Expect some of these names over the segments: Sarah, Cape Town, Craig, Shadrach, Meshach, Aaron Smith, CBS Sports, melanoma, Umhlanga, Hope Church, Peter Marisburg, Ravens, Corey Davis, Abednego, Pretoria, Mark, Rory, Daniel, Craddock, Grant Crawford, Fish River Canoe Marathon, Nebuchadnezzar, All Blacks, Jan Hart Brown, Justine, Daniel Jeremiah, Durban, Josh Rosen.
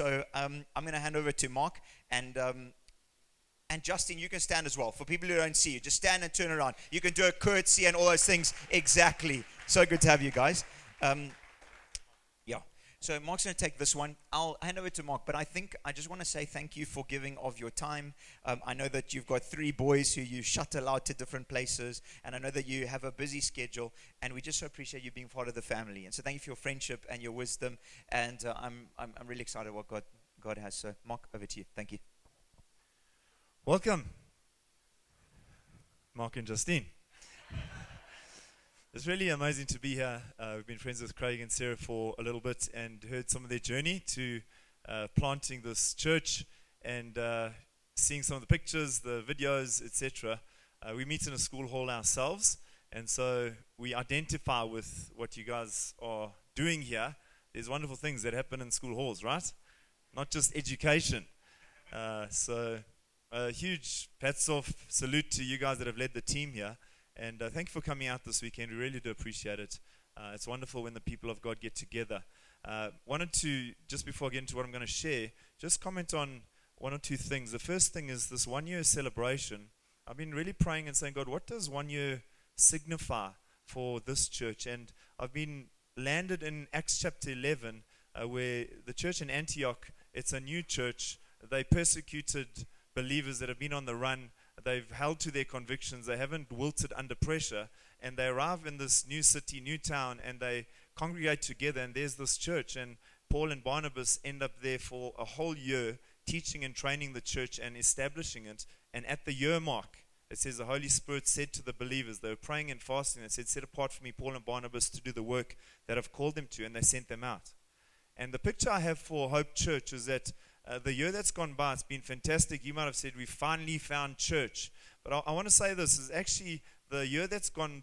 So I'm going to hand over to Mark and Justine, you can stand as well. For people who don't see you, just stand and turn around. You can do a curtsy and all those things. Exactly. So good to have you guys. So Mark's going to take this one. I'll hand over to Mark, but I think I just want to say thank you for giving of your time. I know that you've got three boys who you shuttle out to different places, and I know that you have a busy schedule, and we just so appreciate you being part of the family. And so thank you for your friendship and your wisdom, and I'm really excited what God has. So Mark, over to you. Thank you. Welcome, Mark and Justine. It's really amazing to be here. We've been friends with Craig and Sarah for a little bit and heard some of their journey to planting this church and seeing some of the pictures, the videos, etc. We meet in a school hall ourselves, and so we identify with what you guys are doing here. There's wonderful things that happen in school halls, right? Not just education. So a huge hats off salute to you guys that have led the team here. And thank you for coming out this weekend. We really do appreciate it. It's wonderful when the people of God get together. Wanted to, just before I get into what I'm going to share, just comment on one or two things. The first thing is this one-year celebration. I've been really praying and saying, God, what does 1 year signify for this church? And I've been landed in Acts chapter 11, where the church in Antioch, it's a new church. They persecuted believers that have been on the run. They've held to their convictions. They haven't wilted under pressure. And they arrive in this new city, new town, and they congregate together. And there's this church. And Paul and Barnabas end up there for a whole year teaching and training the church and establishing it. And at the year mark, it says the Holy Spirit said to the believers, they were praying and fasting, and said, set apart for me Paul and Barnabas to do the work that I've called them to. And they sent them out. And the picture I have for Hope Church is that the year that's gone by, it's been fantastic. You might have said, we finally found church. But I want to say this, is actually the year that's gone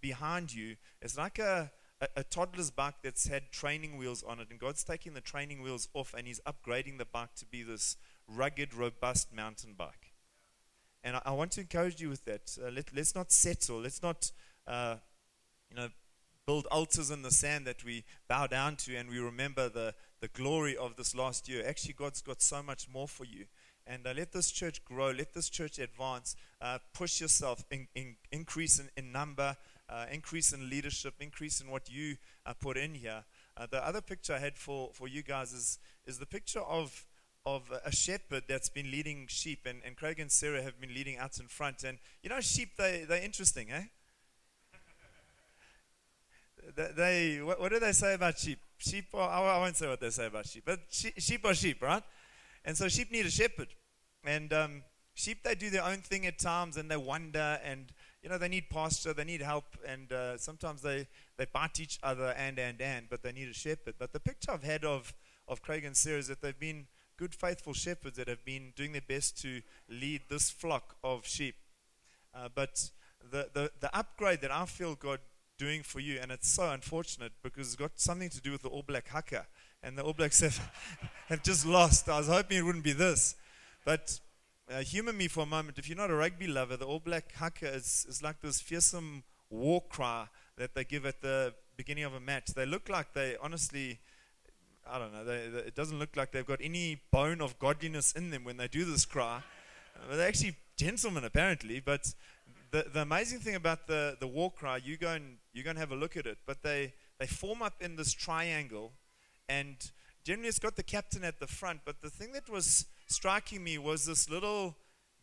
behind you is like a toddler's bike that's had training wheels on it. And God's taking the training wheels off, and he's upgrading the bike to be this rugged, robust mountain bike. And I want to encourage you with that. Let's not settle. Let's not, build altars in the sand that we bow down to and we remember the glory of this last year. Actually, God's got so much more for you. And let this church grow. Let this church advance. Push yourself. Increase in number. Increase in leadership. Increase in what you put in here. The other picture I had for you guys is the picture of a shepherd that's been leading sheep. And Craig and Sarah have been leading out in front. And, you know, sheep, they're interesting, eh? What do they say about sheep? Sheep are, I won't say what they say about sheep, but sheep are sheep, right? And so sheep need a shepherd. And sheep, they do their own thing at times, and they wander, and, you know, they need pasture, they need help, and sometimes they bite each other, and, but they need a shepherd. But the picture I've had of Craig and Sarah is that they've been good, faithful shepherds that have been doing their best to lead this flock of sheep. But the upgrade that I feel God doing for you, and it's so unfortunate because it's got something to do with the All Black haka, and the All Blacks have just lost. I was hoping it wouldn't be this, but humor me for a moment. If you're not a rugby lover, the All Black haka is like this fearsome war cry that they give at the beginning of a match. They look like they honestly, I don't know, it doesn't look like they've got any bone of godliness in them when they do this cry. They're actually gentlemen apparently, but The amazing thing about the war cry, you go and have a look at it, but they form up in this triangle, and generally it's got the captain at the front, but the thing that was striking me was this little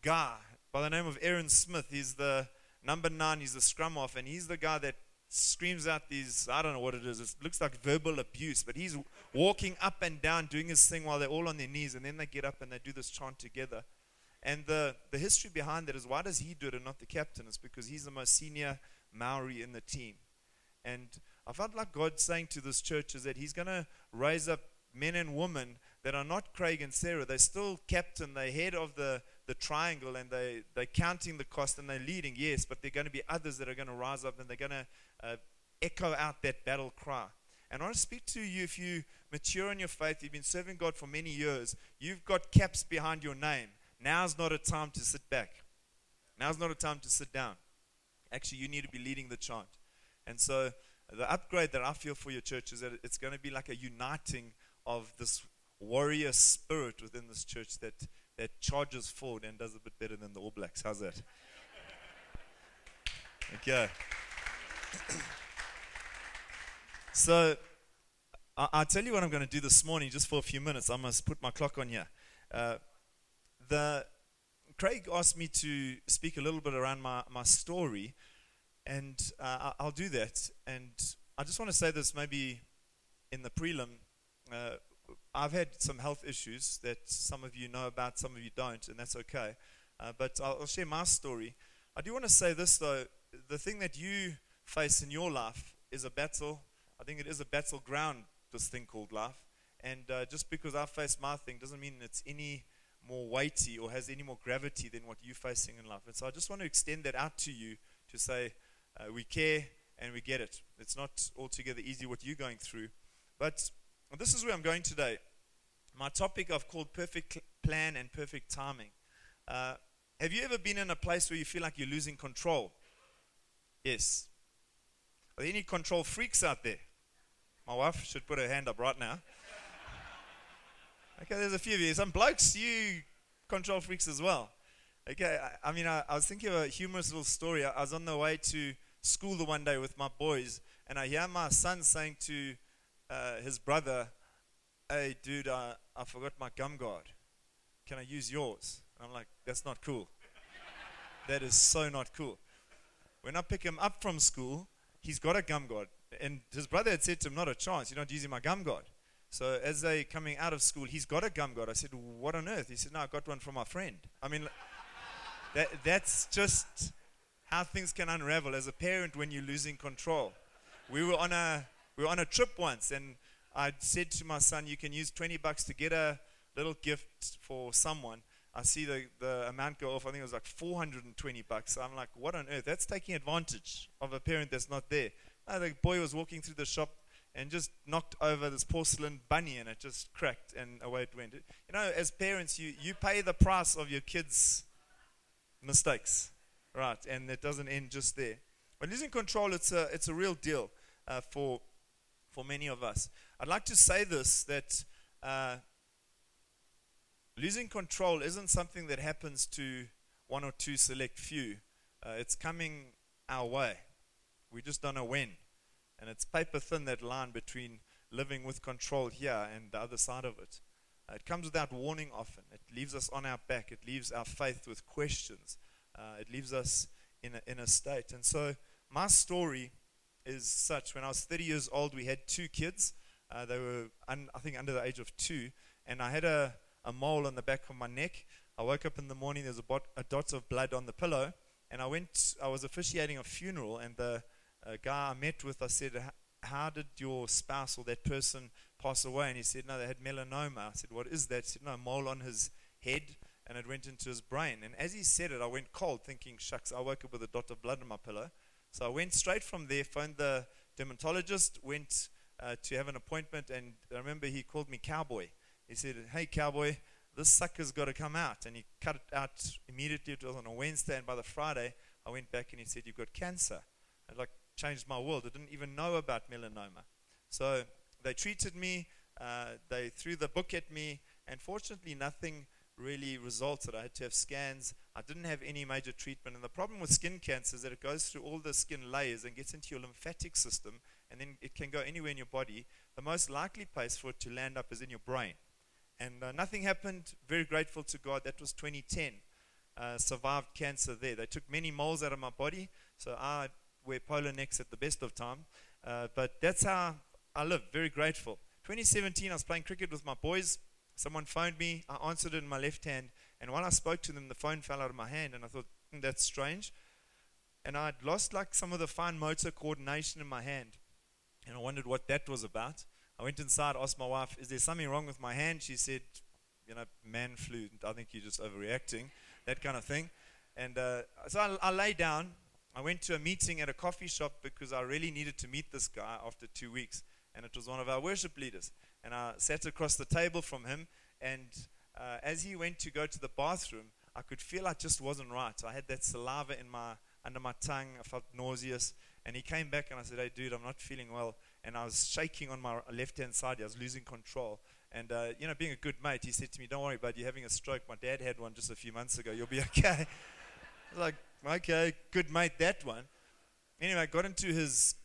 guy by the name of Aaron Smith. He's the number 9, he's the scrum off, and he's the guy that screams out these, I don't know what it is, it looks like verbal abuse, but he's walking up and down doing his thing while they're all on their knees, and then they get up and they do this chant together. And the history behind that is, why does he do it and not the captain? It's because he's the most senior Maori in the team. And I felt like God saying to this church is that he's going to raise up men and women that are not Craig and Sarah. They're still captain. They're head of the triangle, and they're counting the cost, and they're leading, yes, but they're going to be others that are going to rise up, and they're going to echo out that battle cry. And I want to speak to you, if you mature in your faith, you've been serving God for many years, you've got caps behind your name. Now's not a time to sit back. Now's not a time to sit down. Actually, you need to be leading the chant. And so the upgrade that I feel for your church is that it's going to be like a uniting of this warrior spirit within this church that charges forward and does a bit better than the All Blacks. How's that? Okay. So, I'll tell you what I'm going to do this morning just for a few minutes. I must put my clock on here. Craig asked me to speak a little bit around my story, and I'll do that. And I just want to say this maybe in the prelim. I've had some health issues that some of you know about, some of you don't, and that's okay. But I'll share my story. I do want to say this, though. The thing that you face in your life is a battle. I think it is a battleground, this thing called life. And just because I face my thing doesn't mean it's any more weighty or has any more gravity than what you're facing in life. And so I just want to extend that out to you to say we care and we get it. It's not altogether easy what you're going through. But this is where I'm going today. My topic I've called Perfect Plan and Perfect Timing. Have you ever been in a place where you feel like you're losing control? Yes. Are there any control freaks out there? My wife should put her hand up right now. Okay, there's a few of you. Some blokes, you control freaks as well. Okay, I was thinking of a humorous little story. I was on the way to school the one day with my boys, and I hear my son saying to his brother, "Hey, dude, I forgot my gum guard. Can I use yours?" And I'm like, that's not cool. That is so not cool. When I pick him up from school, he's got a gum guard. And his brother had said to him, "Not a chance, you're not using my gum guard." So as they coming out of school, he's got a gum guard. I said, "What on earth?" He said, "No, I got one from my friend." I mean, that's just how things can unravel as a parent when you're losing control. We were on a trip once, and I said to my son, "You can use $20 to get a little gift for someone." I see the amount go off. I think it was like $420. I'm like, what on earth? That's taking advantage of a parent that's not there. The boy was walking through the shop and just knocked over this porcelain bunny, and it just cracked, and away it went. You know, as parents, you pay the price of your kids' mistakes, right? And it doesn't end just there. But losing control, it's a real deal for many of us. I'd like to say this, that losing control isn't something that happens to one or two select few. It's coming our way. We just don't know when. And it's paper thin, that line between living with control here and the other side of it. It comes without warning often. It leaves us on our back. It leaves our faith with questions. It leaves us in a state. And so my story is such. When I was 30 years old, we had two kids. They were, under the age of two. And I had a mole on the back of my neck. I woke up in the morning, there was a dot of blood on the pillow, and I was officiating a funeral, and the guy I met with, I said, "How did your spouse or that person pass away?" And he said, "No, they had melanoma." I said, "What is that?" He said, "No, a mole on his head, and it went into his brain." And as he said it, I went cold, thinking, shucks, I woke up with a dot of blood on my pillow. So I went straight from there, phoned the dermatologist, went to have an appointment, and I remember he called me Cowboy. He said, "Hey, Cowboy, this sucker's got to come out." And he cut it out immediately. It was on a Wednesday, and by the Friday, I went back and he said, "You've got cancer." It like changed my world. I didn't even know about melanoma. So they treated me. They threw the book at me. And fortunately, nothing really resulted. I had to have scans. I didn't have any major treatment. And the problem with skin cancer is that it goes through all the skin layers and gets into your lymphatic system. And then it can go anywhere in your body. The most likely place for it to land up is in your brain. And nothing happened. Very grateful to God. That was 2010. Survived cancer there. They took many moles out of my body. So I wear polar necks at the best of time. But that's how I live. Very grateful. 2017, I was playing cricket with my boys. Someone phoned me. I answered it in my left hand. And while I spoke to them, the phone fell out of my hand. And I thought, that's strange. And I'd lost like some of the fine motor coordination in my hand. And I wondered what that was about. I went inside, asked my wife, "Is there something wrong with my hand?" She said, "Man flu, I think you're just overreacting," that kind of thing. And so I lay down. I went to a meeting at a coffee shop because I really needed to meet this guy after 2 weeks. And it was one of our worship leaders. And I sat across the table from him. And as he went to go to the bathroom, I could feel I just wasn't right. I had that saliva under my tongue. I felt nauseous. And he came back and I said, "Hey, dude, I'm not feeling well." And I was shaking on my left-hand side. I was losing control. And, being a good mate, he said to me, "Don't worry, bud, you're having a stroke. My dad had one just a few months ago. You'll be okay." I was like, okay, good mate, that one. Anyway, I got into his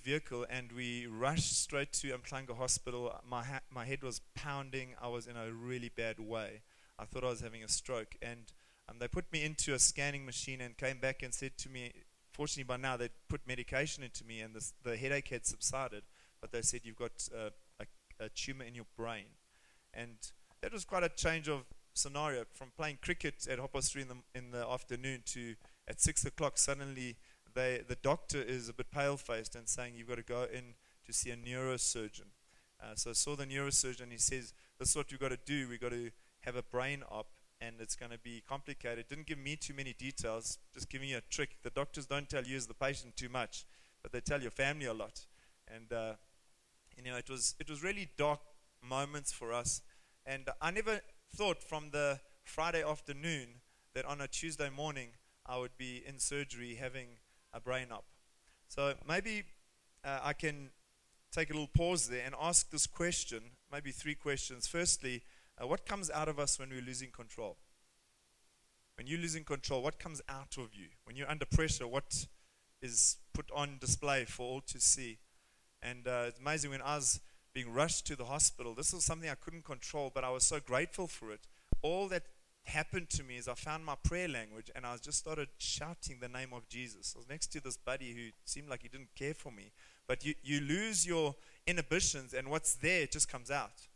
vehicle, and we rushed straight to Umhlanga Hospital. My head was pounding. I was in a really bad way. I thought I was having a stroke. And they put me into a scanning machine and came back and said to me, fortunately by now they'd put medication into me, and the headache had subsided. But they said, "You've got a tumor in your brain." And that was quite a change of scenario, from playing cricket at 3:30 in the afternoon to at 6:00 suddenly the doctor is a bit pale-faced and saying, "You've got to go in to see a neurosurgeon." So I saw the neurosurgeon. He says, "This is what you've got to do. We've got to have a brain op, and it's going to be complicated." Didn't give me too many details, just giving you a trick. The doctors don't tell you as the patient too much, but they tell your family a lot. And it was really dark moments for us. And I never thought from the Friday afternoon that on a Tuesday morning I would be in surgery having a brain up. So maybe I can take a little pause there and ask this question, maybe three questions. Firstly, what comes out of us when we're losing control? When you're losing control, what comes out of you? When you're under pressure, what is put on display for all to see? And it's amazing, when I was being rushed to the hospital, this was something I couldn't control, but I was so grateful for it. All that happened to me is I found my prayer language, and I just started shouting the name of Jesus. I was next to this buddy who seemed like he didn't care for me. But you lose your inhibitions, and what's there just comes out.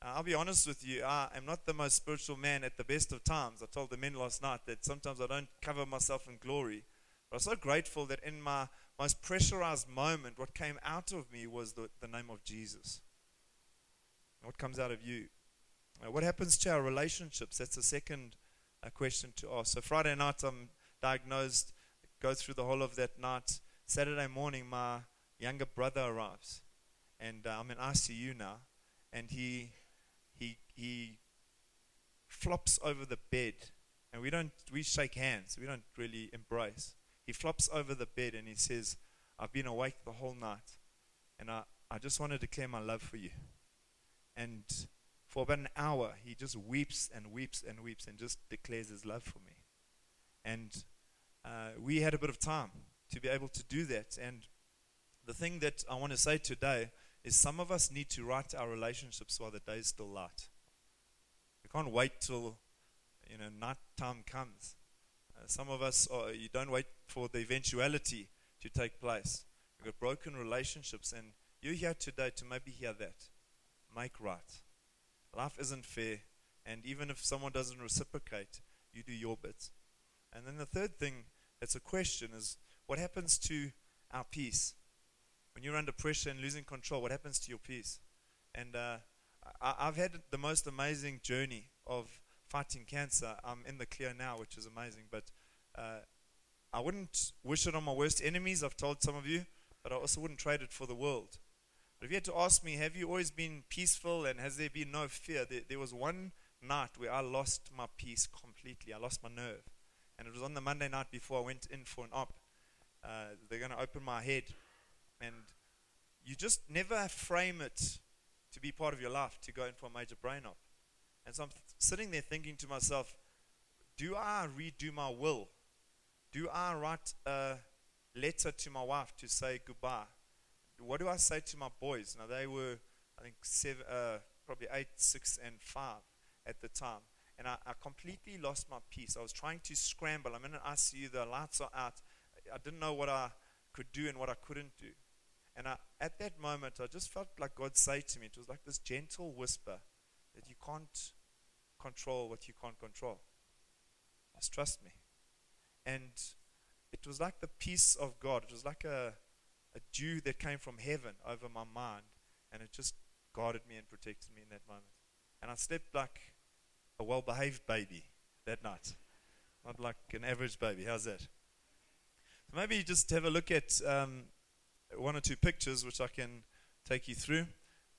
I'll be honest with you, I am not the most spiritual man at the best of times. I told the men last night that sometimes I don't cover myself in glory. But I'm so grateful that in my most pressurized moment, what came out of me was the name of Jesus. What comes out of you? What happens to our relationships? That's the second question to ask. So Friday night, I'm diagnosed, go through the whole of that night. Saturday morning, my younger brother arrives, and I'm in ICU now, and he flops over the bed, and we shake hands. We don't really embrace. He flops over the bed, and he says, "I've been awake the whole night, and I just want to declare my love for you." And for about an hour, he just weeps and weeps and weeps and just declares his love for me. And we had a bit of time to be able to do that. And the thing that I want to say today is, some of us need to right our relationships while the day is still light. We can't wait till night time comes. Some of us, you don't wait for the eventuality to take place. We've got broken relationships, and you're here today to maybe hear that. Make right. Life isn't fair, and even if someone doesn't reciprocate, you do your bit. And then the third thing that's a question is, what happens to our peace? When you're under pressure and losing control, what happens to your peace? And I've had the most amazing journey of fighting cancer. I'm in the clear now, which is amazing, but I wouldn't wish it on my worst enemies, I've told some of you, but I also wouldn't trade it for the world. But if you had to ask me, have you always been peaceful and has there been no fear? There was one night where I lost my peace completely. I lost my nerve. And it was on the Monday night before I went in for an op. They're going to open my head. And you just never frame it to be part of your life, to go in for a major brain op. And so I'm sitting there thinking to myself, do I redo my will? Do I write a letter to my wife to say goodbye? What do I say to my boys? Now, they were, I think, probably 8, 6, and 5 at the time. And I completely lost my peace. I was trying to scramble. I'm in an ICU. The lights are out. I didn't know what I could do and what I couldn't do. And at that moment, I just felt like God said to me, it was like this gentle whisper, that you can't control what you can't control. Just trust me. And it was like the peace of God. It was like a dew that came from heaven over my mind, and it just guarded me and protected me in that moment. And I slept like a well-behaved baby that night, not like an average baby. How's that? So maybe you just have a look at one or two pictures, which I can take you through.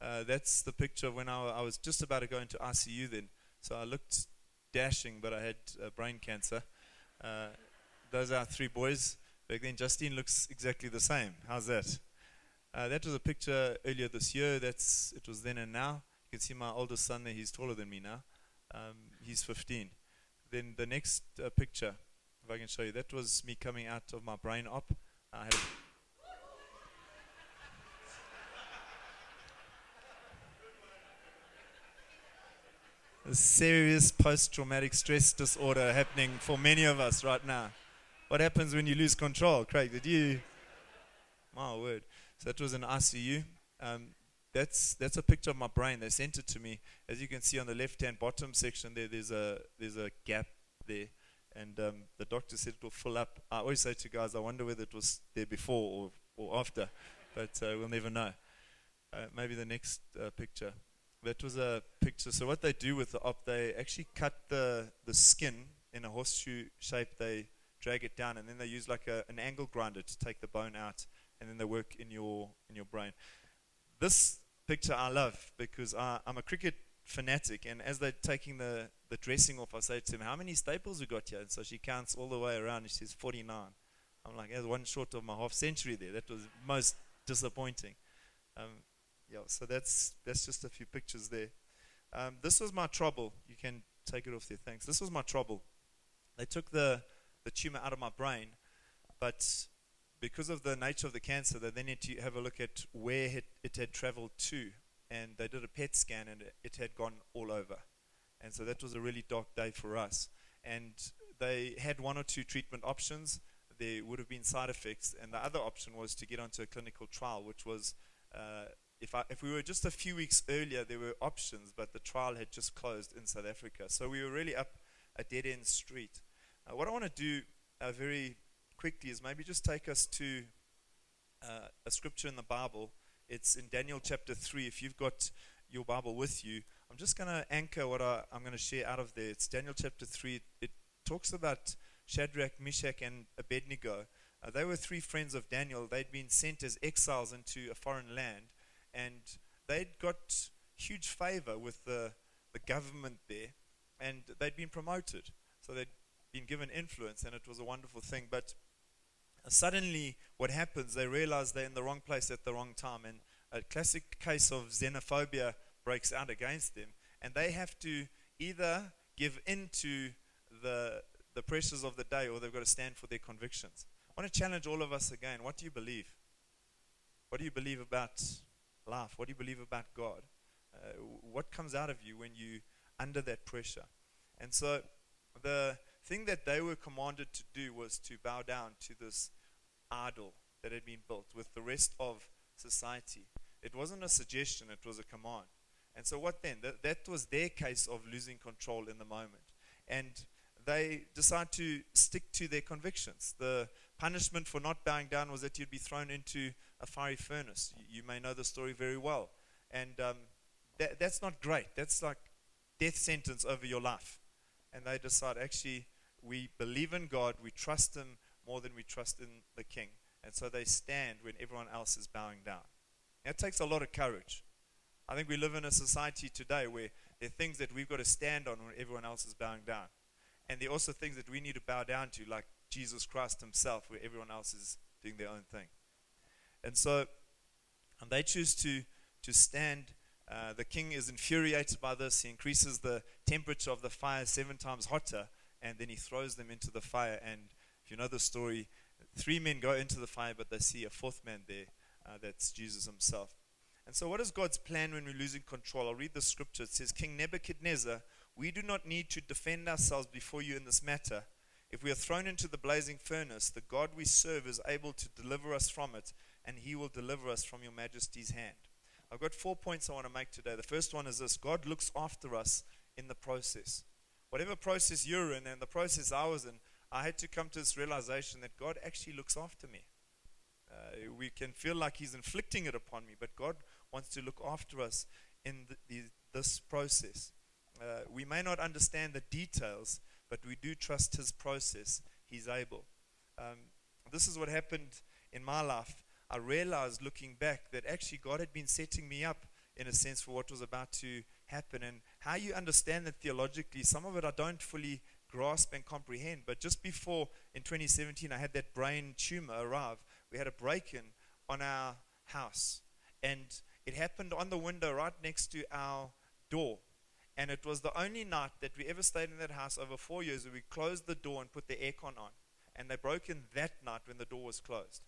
That's the picture of when I was just about to go into ICU then. So I looked dashing, but I had brain cancer. Those are 3 boys. Back then, Justine looks exactly the same. How's that? That was a picture earlier this year. It was then and now. You can see my oldest son there, he's taller than me now. He's 15. Then the next picture, if I can show you, that was me coming out of my brain op. I had a serious post-traumatic stress disorder happening for many of us right now. What happens when you lose control? Craig, did you? My word. So that was an ICU. That's a picture of my brain. They sent it to me. As you can see on the left-hand bottom section there, there's a gap there. And the doctor said it will fill up. I always say to guys, I wonder whether it was there before or after. But we'll never know. Maybe the next picture. That was a picture. So what they do with the op, they actually cut the skin in a horseshoe shape. They drag it down, and then they use like an angle grinder to take the bone out, and then they work in your brain. This picture I love because I'm a cricket fanatic, and as they're taking the dressing off, I say to him, how many staples we got here? And so she counts all the way around, and she says 49. I'm like, that's one short of my half century there. That was most disappointing. Yeah, so that's just a few pictures there. This was my trouble. You can take it off there, thanks. This was my trouble. They took the tumor out of my brain, but because of the nature of the cancer, they then had to have a look at where it had traveled to, and they did a PET scan, and it had gone all over. And so that was a really dark day for us. And they had one or two treatment options. There would have been side effects, and the other option was to get onto a clinical trial, which was... If we were just a few weeks earlier, there were options, but the trial had just closed in South Africa. So we were really up a dead-end street. What I want to do very quickly is maybe just take us to a scripture in the Bible. It's in Daniel chapter 3. If you've got your Bible with you, I'm just going to anchor what I'm going to share out of there. It's Daniel chapter 3. It talks about Shadrach, Meshach, and Abednego. They were three friends of Daniel. They'd been sent as exiles into a foreign land. And they'd got huge favor with the government there, and they'd been promoted. So they'd been given influence, and it was a wonderful thing. But suddenly what happens, they realize they're in the wrong place at the wrong time, and a classic case of xenophobia breaks out against them. And they have to either give in to the pressures of the day, or they've got to stand for their convictions. I want to challenge all of us again. What do you believe? What do you believe about life? What do you believe about God? What comes out of you when you under that pressure? And so the thing that they were commanded to do was to bow down to this idol that had been built with the rest of society. It wasn't a suggestion, it was a command. And so what then? That was their case of losing control in the moment. And they decide to stick to their convictions. The punishment for not bowing down was that you'd be thrown into a fiery furnace. You may know the story very well. And that's not great. That's like death sentence over your life. And they decide, actually, we believe in God. We trust Him more than we trust in the king. And so they stand when everyone else is bowing down. That takes a lot of courage. I think we live in a society today where there are things that we've got to stand on when everyone else is bowing down. And there are also things that we need to bow down to, like Jesus Christ Himself, where everyone else is doing their own thing. And so they choose to stand. The king is infuriated by this. He increases the temperature of the fire 7 times hotter, and then he throws them into the fire. And if you know the story, 3 men go into the fire, but they see a 4th man there. That's Jesus Himself. And so what is God's plan when we're losing control? I'll read the scripture. It says, King Nebuchadnezzar, we do not need to defend ourselves before you in this matter. If we are thrown into the blazing furnace, the God we serve is able to deliver us from it, and He will deliver us from your majesty's hand. I've got 4 points I want to make today. The first one is this: God looks after us in the process. Whatever process you're in, and the process I was in, I had to come to this realization that God actually looks after me. We can feel like He's inflicting it upon me, but God wants to look after us in this process. We may not understand the details, but we do trust His process. He's able. This is what happened in my life. I realized looking back that actually God had been setting me up in a sense for what was about to happen. And how you understand that theologically, some of it I don't fully grasp and comprehend. But just before, in 2017, I had that brain tumor arrive. We had a break-in on our house. And it happened on the window right next to our door. And it was the only night that we ever stayed in that house over 4 years where we closed the door and put the aircon on. And they broke in that night when the door was closed.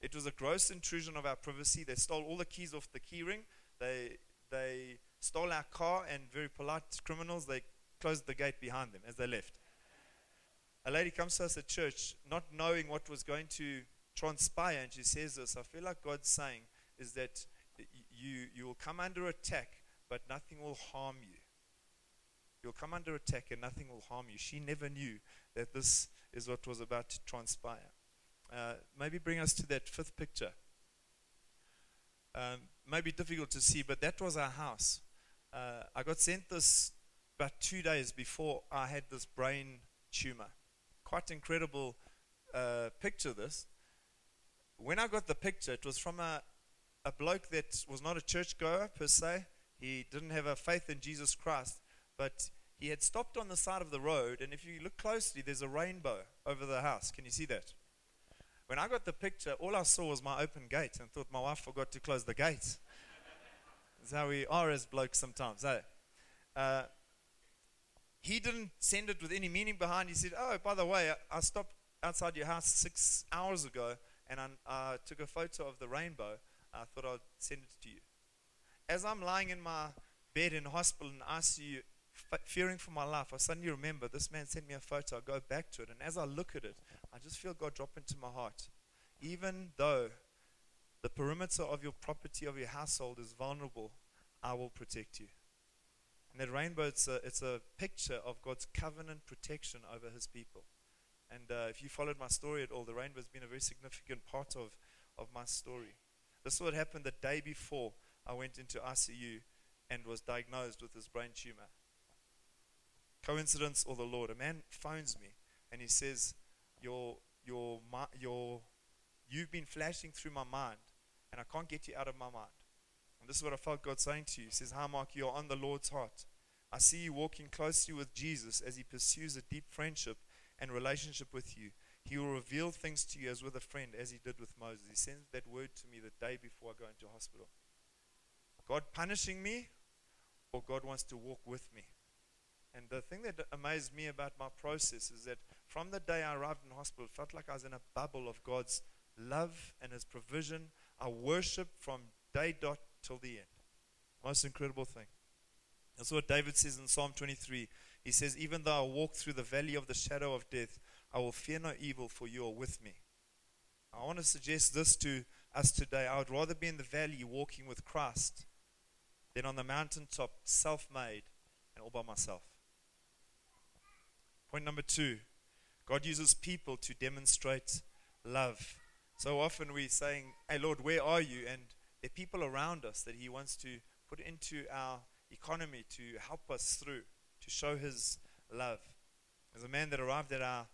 It was a gross intrusion of our privacy. They stole all the keys off the key ring. They stole our car, and very polite criminals, they closed the gate behind them as they left. A lady comes to us at church not knowing what was going to transpire, and she says this, I feel like God's saying is that you will come under attack, but nothing will harm you. You'll come under attack and nothing will harm you. She never knew that this is what was about to transpire. Maybe bring us to that fifth picture. Maybe difficult to see, but that was our house. I got sent this about 2 days before I had this brain tumor. Quite incredible picture, this. When I got the picture, it was from a bloke that was not a churchgoer per se. He didn't have a faith in Jesus Christ, but he had stopped on the side of the road, and if you look closely, there's a rainbow over the house. Can you see that? When I got the picture, all I saw was my open gate, and thought my wife forgot to close the gate. That's how we are as blokes sometimes, eh? He didn't send it with any meaning behind. He said, oh, by the way, I stopped outside your house 6 hours ago, and I took a photo of the rainbow. I thought I'd send it to you. As I'm lying in my bed in hospital in ICU, fearing for my life, I suddenly remember this man sent me a photo. I go back to it, and as I look at it, I just feel God drop into my heart. Even though the perimeter of your property, of your household is vulnerable, I will protect you. And that rainbow, it's a picture of God's covenant protection over his people. And if you followed my story at all, the rainbow has been a very significant part of my story. This is what happened the day before I went into ICU and was diagnosed with this brain tumor. Coincidence or the Lord? A man phones me and he says, "You've been flashing through my mind, and I can't get you out of my mind." And this is what I felt God saying to you. He says, "Hi, Mark, you are on the Lord's heart. I see you walking closely with Jesus as he pursues a deep friendship and relationship with you. He will reveal things to you as with a friend, as he did with Moses." He sends that word to me the day before I go into hospital. God punishing me, or God wants to walk with me. And the thing that amazed me about my process is that from the day I arrived in hospital, it felt like I was in a bubble of God's love and his provision. I worshiped from day dot till the end. Most incredible thing. That's what David says in Psalm 23. He says, "Even though I walk through the valley of the shadow of death, I will fear no evil, for you are with me." I want to suggest this to us today. I would rather be in the valley walking with Christ than on the mountaintop, self-made and all by myself. Point number 2, God uses people to demonstrate love. So often we're saying, "Hey Lord, where are you?" And there are people around us that he wants to put into our economy to help us through, to show his love. There's a man that arrived at our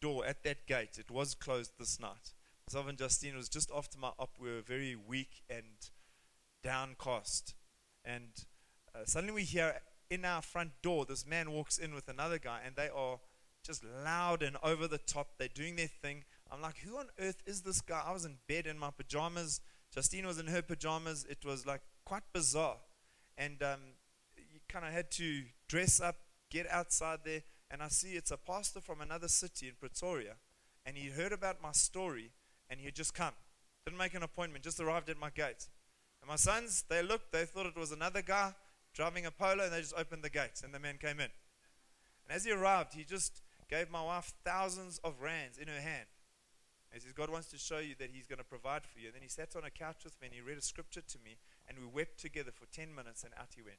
door, at that gate. It was closed this night. Myself and Justine, it was just after my op. We were very weak and downcast. And suddenly we hear in our front door, this man walks in with another guy, and they are just loud and over the top. They're doing their thing. I'm like, who on earth is this guy? I was in bed in my pajamas. Justine was in her pajamas. It was like quite bizarre. And you kind of had to dress up, get outside there. And I see it's a pastor from another city in Pretoria. And he heard about my story, and he had just come. Didn't make an appointment, just arrived at my gate. And my sons, they looked, they thought it was another guy driving a Polo, and they just opened the gates, and the man came in. And as he arrived, he just gave my wife thousands of rands in her hand. He says, "God wants to show you that he's going to provide for you." And then he sat on a couch with me, and he read a scripture to me, and we wept together for 10 minutes, and out he went.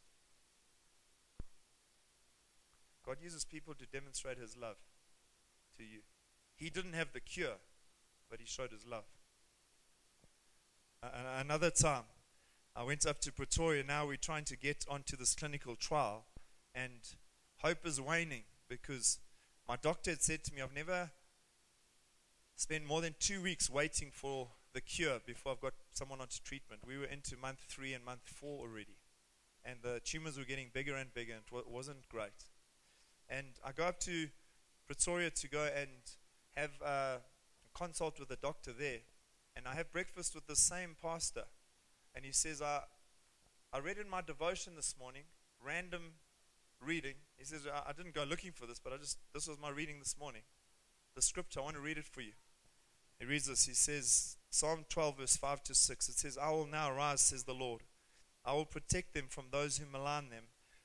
God uses people to demonstrate his love to you. He didn't have the cure, but he showed his love. Another time, I went up to Pretoria. Now we're trying to get onto this clinical trial, and hope is waning because my doctor had said to me, "I've never spent more than 2 weeks waiting for the cure before I've got someone onto treatment." We were into month 3 and month 4 already, and the tumors were getting bigger and bigger, and it wasn't great. And I go up to Pretoria to go and have a consult with the doctor there, and I have breakfast with the same pastor. And he says, I read in my devotion this morning random reading. He says, I didn't go looking for this, but this was my reading this morning. The scripture, I want to read it for you. He reads this. He says, Psalm 12, verse 5 to 6. It says, I will now rise, says the Lord. I will protect them from those who malign them.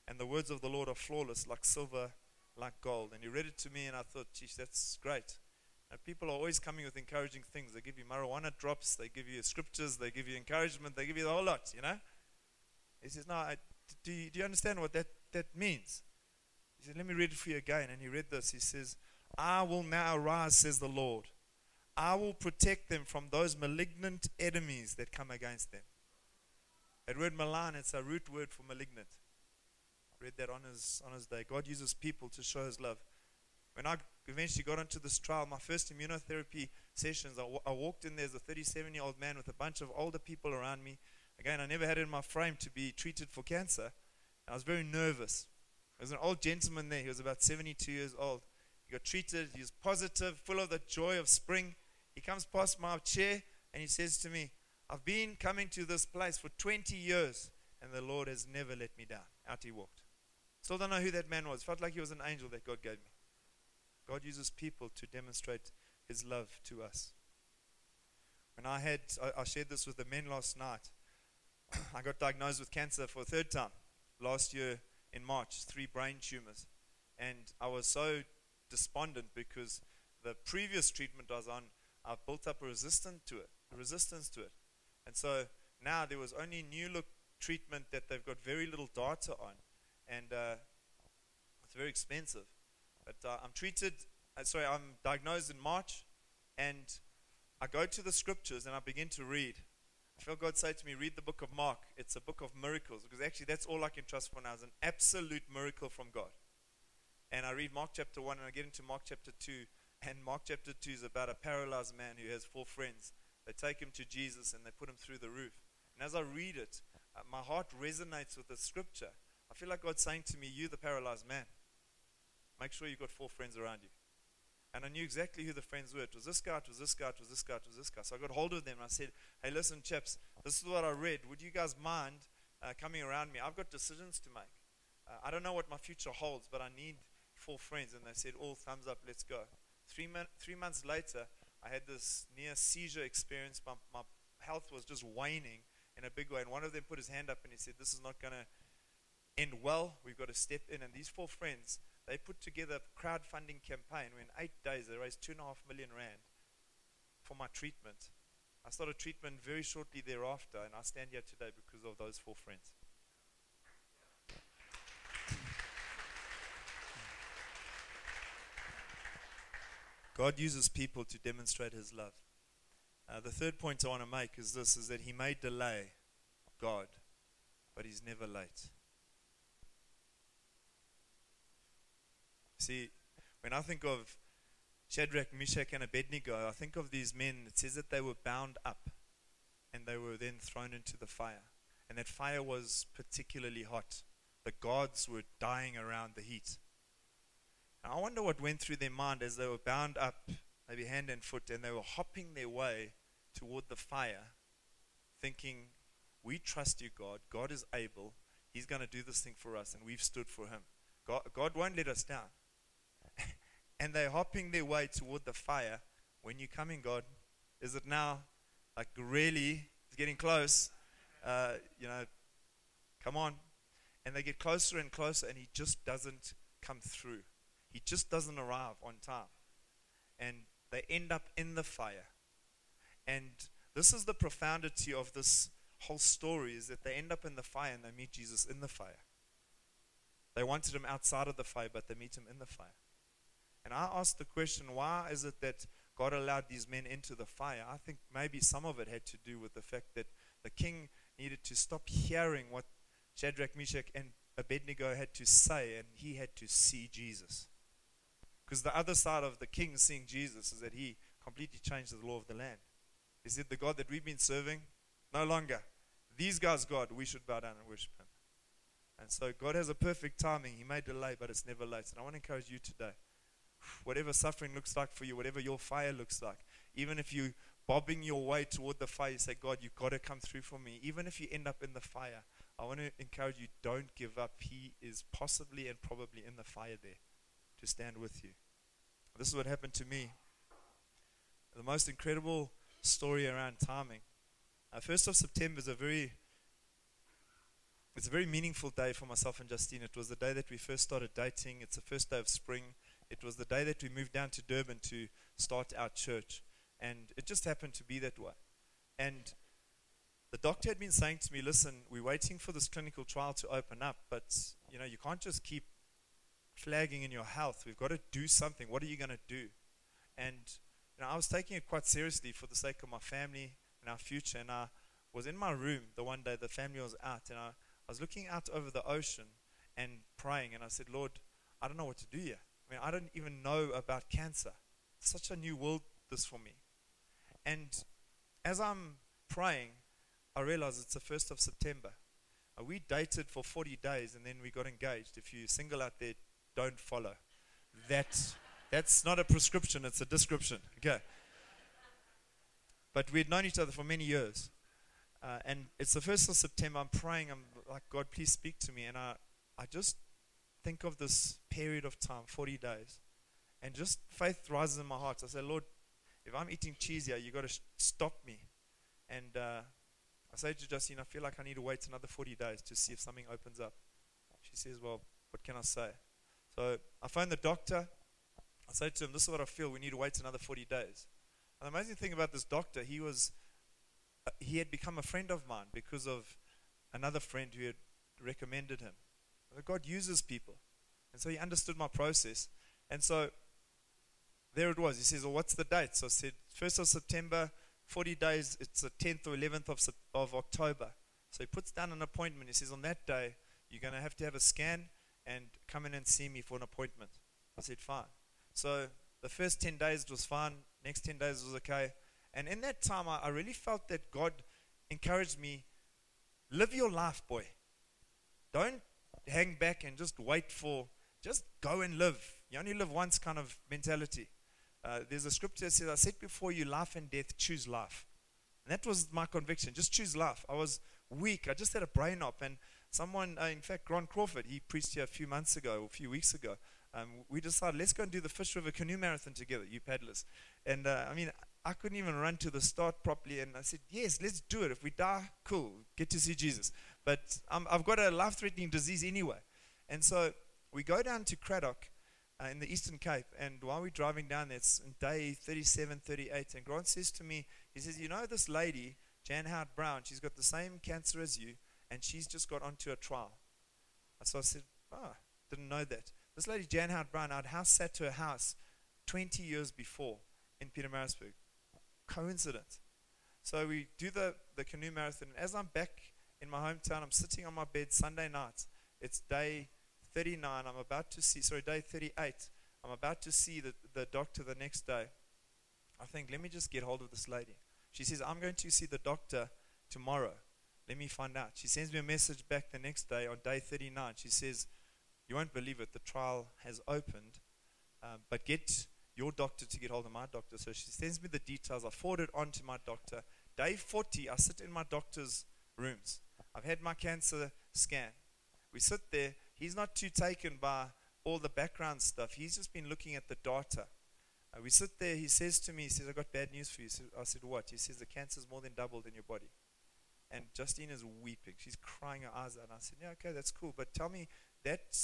And the words of the Lord are flawless, like silver, like gold. And he read it to me, and I thought, geez, that's great. Now, people are always coming with encouraging things. They give you marijuana drops. They give you scriptures. They give you encouragement. They give you the whole lot, you know. He says, no, do you understand what that means? He said, let me read it for you again. And he read this. He says, I will now arise, says the Lord. I will protect them from those malignant enemies that come against them. That word malign, it's a root word for malignant. I read that on his day. God uses people to show his love. When I eventually got into this trial, my first immunotherapy sessions, I walked in there as a 37-year-old man with a bunch of older people around me. Again, I never had it in my frame to be treated for cancer. And I was very nervous. There was an old gentleman there. He was about 72 years old. He got treated. He was positive, full of the joy of spring. He comes past my chair and he says to me, I've been coming to this place for 20 years and the Lord has never let me down. Out he walked. Still don't know who that man was. Felt like he was an angel that God gave me. God uses people to demonstrate his love to us. When I shared this with the men last night. I got diagnosed with cancer for a third time last year in March, 3 brain tumors. And I was so despondent because the previous treatment I was on, I've built up a resistance to it. And so now there was only new look treatment that they've got very little data on. And it's very expensive. But I'm diagnosed in March, and I go to the scriptures and I begin to read. I feel God say to me, read the book of Mark. It's a book of miracles, because actually that's all I can trust for now is an absolute miracle from God. And I read Mark chapter 1 and I get into Mark chapter 2, and Mark chapter 2 is about a paralyzed man who has 4 friends. They take him to Jesus and they put him through the roof. And as I read it, my heart resonates with the scripture. I feel like God's saying to me, you the paralyzed man, make sure you've got 4 friends around you. And I knew exactly who the friends were. It was this guy, it was this guy, it was this guy, it was this guy. So I got hold of them and I said, hey, listen, chaps, this is what I read. Would you guys mind coming around me? I've got decisions to make. I don't know what my future holds, but I need 4 friends. And they said, all thumbs up, let's go. 3 months later, I had this near seizure experience. My health was just waning in a big way. And one of them put his hand up and he said, this is not going to end well. We've got to step in. And these 4 friends, they put together a crowdfunding campaign where in 8 days they raised 2.5 million rand for my treatment. I started treatment very shortly thereafter, and I stand here today because of those 4 friends. God uses people to demonstrate his love. The third point I want to make is this, is that he may delay God, but he's never late. See, when I think of Shadrach, Meshach, and Abednego, I think of these men. It says that they were bound up and they were then thrown into the fire. And that fire was particularly hot. The guards were dying around the heat. And I wonder what went through their mind as they were bound up, maybe hand and foot, and they were hopping their way toward the fire, thinking, we trust you, God. God is able. He's going to do this thing for us, and we've stood for him. God won't let us down. And they're hopping their way toward the fire. When you coming, God? Is it now? Like, really? It's getting close. Come on. And they get closer and closer, and he just doesn't come through. He just doesn't arrive on time. And they end up in the fire. And this is the profundity of this whole story, is that they end up in the fire and they meet Jesus in the fire. They wanted him outside of the fire, but they meet him in the fire. And I asked the question, why is it that God allowed these men into the fire? I think maybe some of it had to do with the fact that the king needed to stop hearing what Shadrach, Meshach, and Abednego had to say, and he had to see Jesus. Because the other side of the king seeing Jesus is that he completely changed the law of the land. He said, the God that we've been serving, no longer. These guys, God, we should bow down and worship him. And so God has a perfect timing. He may delay, but it's never late. And I want to encourage you today. Whatever suffering looks like for you, whatever your fire looks like, even if you're bobbing your way toward the fire, you say, God, you've got to come through for me. Even if you end up in the fire, I want to encourage you, don't give up. He is possibly and probably in the fire there to stand with you. This is what happened to me. The most incredible story around timing. 1st of September is a very meaningful day for myself and Justine. It was the day that we first started dating. It's the first day of spring. It was the day that we moved down to Durban to start our church. And it just happened to be that way. And the doctor had been saying to me, listen, we're waiting for this clinical trial to open up, but you can't just keep flagging in your health. We've got to do something. What are you going to do? And I was taking it quite seriously for the sake of my family and our future. And I was in my room the one day the family was out, and I was looking out over the ocean and praying, and I said, Lord, I don't know what to do here. I don't even know about cancer. It's such a new world, this, for me. And as I'm praying, I realize it's the 1st of September. We dated for 40 days and then we got engaged. If you're single out there, don't follow. That's not a prescription, it's a description. Okay. But we'd known each other for many years. And it's the 1st of September, I'm praying, I'm like, God, please speak to me. And I just think of this period of time, 40 days. And just faith rises in my heart. I say, Lord, if I'm eating cheese here, you got to stop me. And I say to Justine, I feel like I need to wait another 40 days to see if something opens up. She says, well, what can I say? So I phone the doctor. I say to him, this is what I feel. We need to wait another 40 days. And the amazing thing about this doctor, he had become a friend of mine because of another friend who had recommended him. God uses people. And so he understood my process. And so there it was. He says, well, what's the date? So I said, 1st of September. 40 days, it's the 10th or 11th of October. So he puts down an appointment. He says, on that day, you're going to have a scan and come in and see me for an appointment. I said, fine. So the first 10 days was fine. Next 10 days was okay. And in that time, I really felt that God encouraged me, live your life, boy. Don't hang back and just wait for, just go and live. You only live once kind of mentality. There's a scripture that says, I set before you life and death, choose life. And that was my conviction, just choose life. I was weak, I just had a brain op. And someone, in fact, Grant Crawford, he preached here a few weeks ago. We decided, let's go and do the Fish River Canoe Marathon together, you paddlers. And I couldn't even run to the start properly. And I said, yes, let's do it. If we die, cool, get to see Jesus. But I've got a life-threatening disease anyway. And so we go down to Craddock, in the Eastern Cape, and while we're driving down there, it's day 37, 38, and Grant says to me, he says, this lady, Jan Hart Brown, she's got the same cancer as you, and she's just got onto a trial. So I said, didn't know that. This lady, Jan Hart Brown, I'd house sat to her house 20 years before in Peter Marisburg. Coincidence. So we do the canoe marathon, and as I'm back in my hometown, I'm sitting on my bed Sunday night. It's day 39, day 38, I'm about to see the doctor the next day. I think, let me just get hold of this lady. She says, I'm going to see the doctor tomorrow. Let me find out. She sends me a message back the next day on day 39. She says, you won't believe it, the trial has opened, but get your doctor to get hold of my doctor. So she sends me the details. I forward it on to my doctor. Day 40, I sit in my doctor's rooms. I've had my cancer scan. We sit there. He's not too taken by all the background stuff. He's just been looking at the data. We sit there. He says to me, he says, I got bad news for you. I said, what? He says, the cancer's more than doubled in your body. And Justine is weeping. She's crying her eyes out. And I said, yeah, okay, that's cool. But tell me, that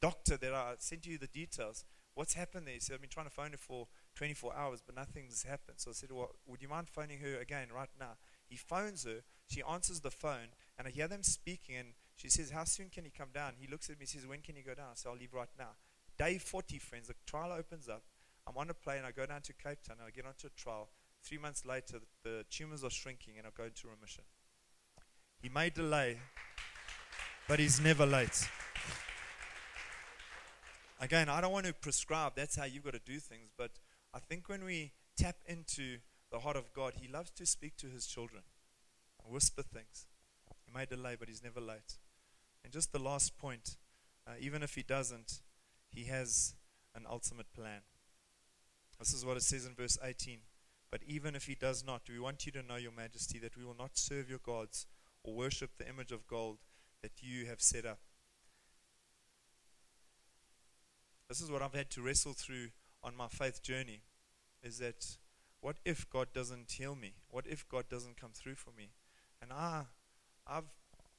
doctor that I sent you the details, what's happened there? He said, I've been trying to phone her for 24 hours, but nothing's happened. So I said, well, would you mind phoning her again right now? He phones her. She answers the phone. And I hear them speaking, and she says, how soon can he come down? He looks at me and says, when can you go down? I say, I'll leave right now. Day 40, friends, the trial opens up. I'm on a plane. I go down to Cape Town, and I get onto a trial. 3 months later, the tumors are shrinking, and I go into remission. He may delay, but he's never late. Again, I don't want to prescribe. That's how you've got to do things. But I think when we tap into the heart of God, he loves to speak to his children and whisper things. He may delay, but he's never late. And just the last point, even if he doesn't, he has an ultimate plan. This is what it says in verse 18. But even if he does not, we want you to know, Your Majesty, that we will not serve your gods or worship the image of gold that you have set up. This is what I've had to wrestle through on my faith journey, is that what if God doesn't heal me? What if God doesn't come through for me? And I've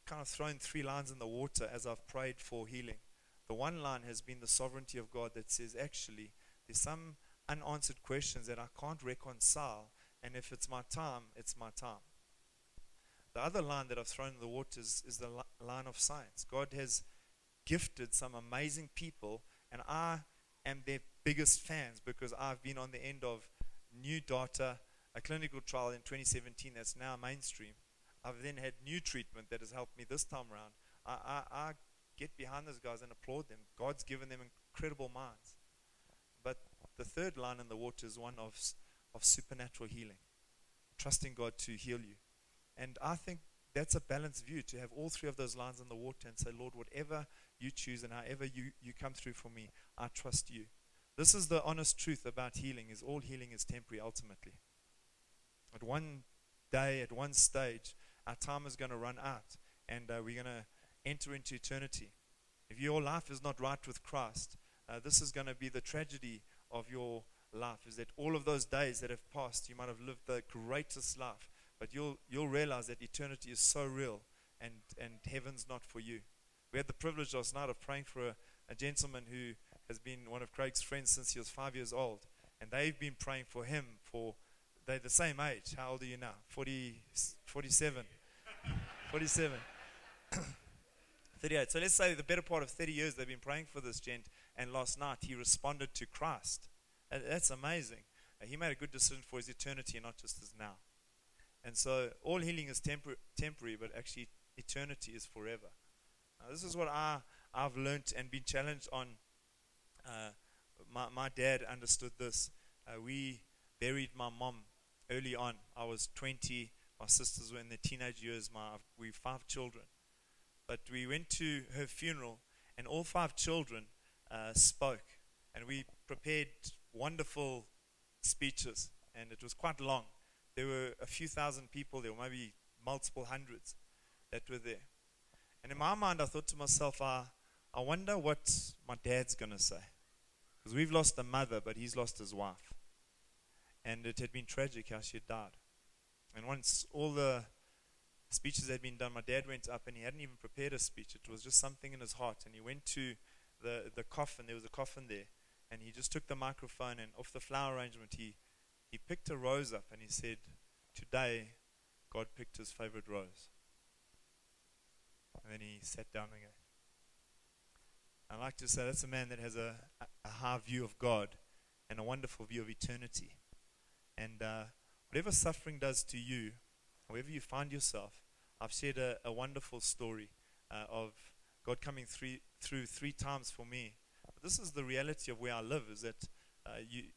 kind of thrown three lines in the water as I've prayed for healing. The one line has been the sovereignty of God that says, actually, there's some unanswered questions that I can't reconcile, and if it's my time, it's my time. The other line that I've thrown in the water is the line of science. God has gifted some amazing people, and I am their biggest fans because I've been on the end of new data, a clinical trial in 2017 that's now mainstream. I've then had new treatment that has helped me this time around. I get behind those guys and applaud them. God's given them incredible minds. But the third line in the water is one of supernatural healing, trusting God to heal you. And I think that's a balanced view, to have all three of those lines in the water and say, Lord, whatever you choose and however you come through for me, I trust you. This is the honest truth about healing, is all healing is temporary ultimately. At one day, at one stage, our time is going to run out, and we're going to enter into eternity. If your life is not right with Christ, this is going to be the tragedy of your life, is that all of those days that have passed, you might have lived the greatest life, but you'll realize that eternity is so real, and heaven's not for you. We had the privilege last night of praying for a gentleman who has been one of Craig's friends since he was 5 years old, and they've been praying for him for, they're the same age. How old are you now? 47. 47. 38. So let's say the better part of 30 years they've been praying for this gent, and last night he responded to Christ. That's amazing. He made a good decision for his eternity and not just his now. And so all healing is temporary, but actually eternity is forever. Now, this is what I've learned and been challenged on. My dad understood this. We buried my mom early on. I was 20. My sisters were in their teenage years. We have 5 children. But we went to her funeral, and all 5 children spoke. And we prepared wonderful speeches, and it was quite long. There were a few thousand people there, or maybe multiple hundreds that were there. And in my mind, I thought to myself, I wonder what my dad's going to say. Because we've lost a mother, but he's lost his wife. And it had been tragic how she had died. And once all the speeches had been done, my dad went up, and he hadn't even prepared a speech. It was just something in his heart. And he went to the coffin. There was a coffin there. And he just took the microphone, and off the flower arrangement, he picked a rose up, and he said, today, God picked his favorite rose. And then he sat down again. I like to say that's a man that has a high view of God and a wonderful view of eternity. And whatever suffering does to you, wherever you find yourself, I've shared a wonderful story of God coming through 3 times for me. But this is the reality of where I live, is that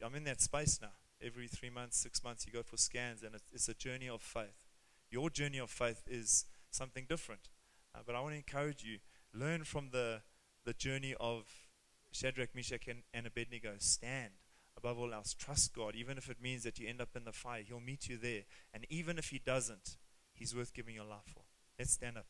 I'm in that space now. Every 3 months, 6 months, you go for scans, and it's a journey of faith. Your journey of faith is something different. But I want to encourage you, learn from the journey of Shadrach, Meshach, and Abednego. Stand above all else. Trust God, even if it means that you end up in the fire. He'll meet you there. And even if he doesn't, he's worth giving your life for. Let's stand up.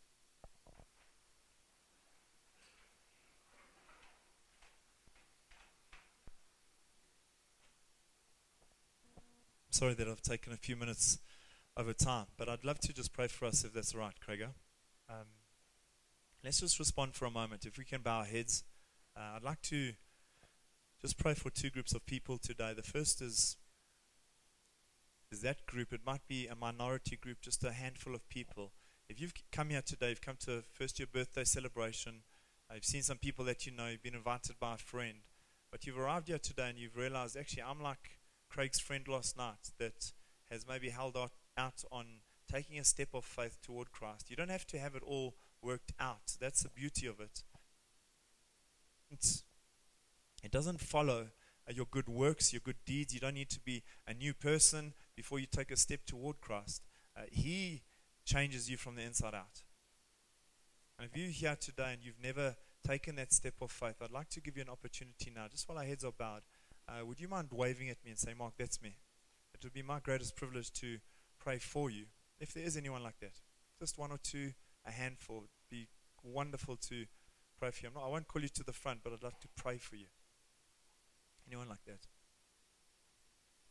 Sorry that I've taken a few minutes over time, but I'd love to just pray for us, if that's all right, Craig. Let's just respond for a moment. If we can bow our heads, I'd like to just pray for 2 groups of people today. The first is that group. It might be a minority group, just a handful of people. If you've come here today, you've come to a first-year birthday celebration, you've seen some people that you know, you've been invited by a friend, but you've arrived here today and you've realized, actually, I'm like Craig's friend last night that has maybe held out on taking a step of faith toward Christ. You don't have to have it all worked out. That's the beauty of it. It doesn't follow your good works, your good deeds. You don't need to be a new person before you take a step toward Christ. He changes you from the inside out. And if you're here today and you've never taken that step of faith, I'd like to give you an opportunity now, just while our heads are bowed. Would you mind waving at me and saying, Mark, that's me? It would be my greatest privilege to pray for you, if there is anyone like that. just one or two, a handful. It'd be wonderful to pray for you. I won't call you to the front, but I'd love to pray for you. Anyone like that?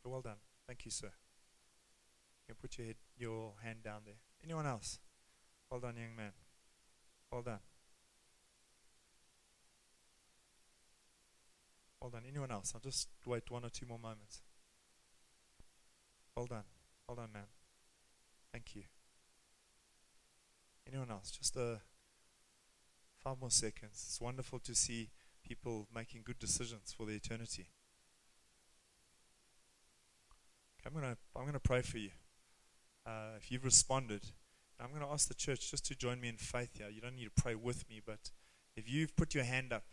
Well done. Thank you, sir. You can put your hand down there. Anyone else? Well done, young man. Well done. Well done. Anyone else? I'll just wait one or two more moments. Well done. Well done, man. Thank you. Anyone else? Just 5 more seconds. It's wonderful to see people making good decisions for the eternity. Okay, I'm gonna pray for you. If you've responded, I'm going to ask the church just to join me in faith here. You don't need to pray with me, but if you've put your hand up,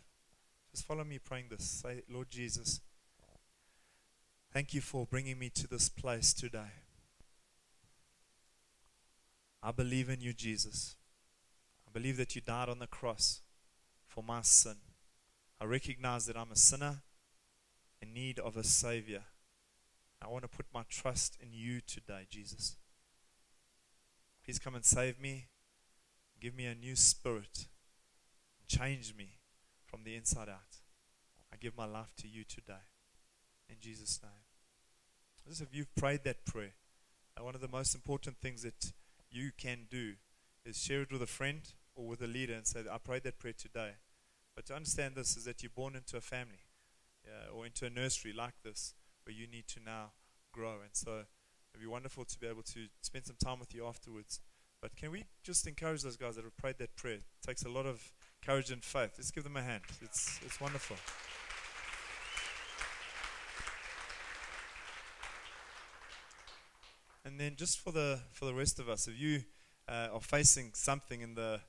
just follow me praying this. Say, Lord Jesus, thank you for bringing me to this place today. I believe in you, Jesus. I believe that you died on the cross for my sin. I recognize that I'm a sinner in need of a Savior. I want to put my trust in you today, Jesus. Please come and save me. Give me a new spirit. Change me from the inside out. I give my life to you today. In Jesus' name. Just if you've prayed that prayer, one of the most important things that you can do is share it with a friend or with a leader and say, I prayed that prayer today. But to understand this is that you're born into a family or into a nursery like this where you need to now grow. And so it'd be wonderful to be able to spend some time with you afterwards. But can we just encourage those guys that have prayed that prayer? It takes a lot of courage and faith. Let's give them a hand. It's wonderful. And then just for the rest of us, if you are facing something in the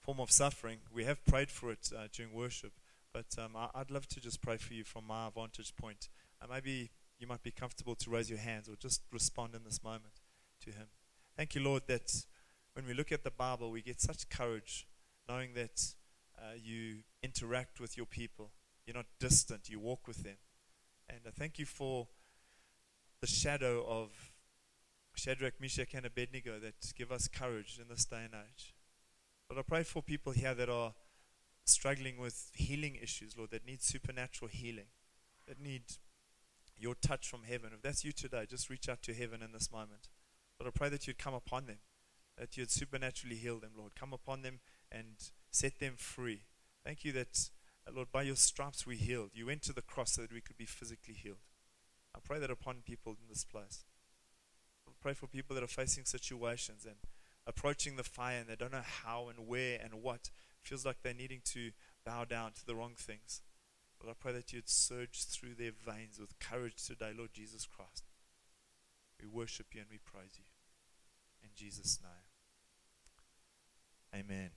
form of suffering, we have prayed for it during worship. But I'd love to just pray for you from my vantage point. Maybe you might be comfortable to raise your hands or just respond in this moment to him. Thank you, Lord, that when we look at the Bible, we get such courage knowing that you interact with your people. You're not distant. You walk with them. And I thank you for the shadow of Shadrach, Meshach, and Abednego that give us courage in this day and age. But I pray for people here that are struggling with healing issues, Lord, that need supernatural healing, that need your touch from heaven. If that's you today, just reach out to heaven in this moment. But I pray that you'd come upon them, that you'd supernaturally heal them, Lord. Come upon them and set them free. Thank you that, Lord, by your stripes we healed. You went to the cross so that we could be physically healed. I pray that upon people in this place. I pray for people that are facing situations and approaching the fire and they don't know how and where and what. It feels like they're needing to bow down to the wrong things. But I pray that you'd surge through their veins with courage today, Lord Jesus Christ. We worship you and we praise you. In Jesus' name. Amen.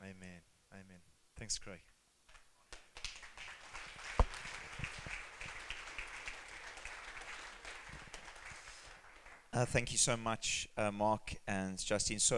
Amen. Amen. Thanks, Craig. Thank you so much, Mark and Justine. So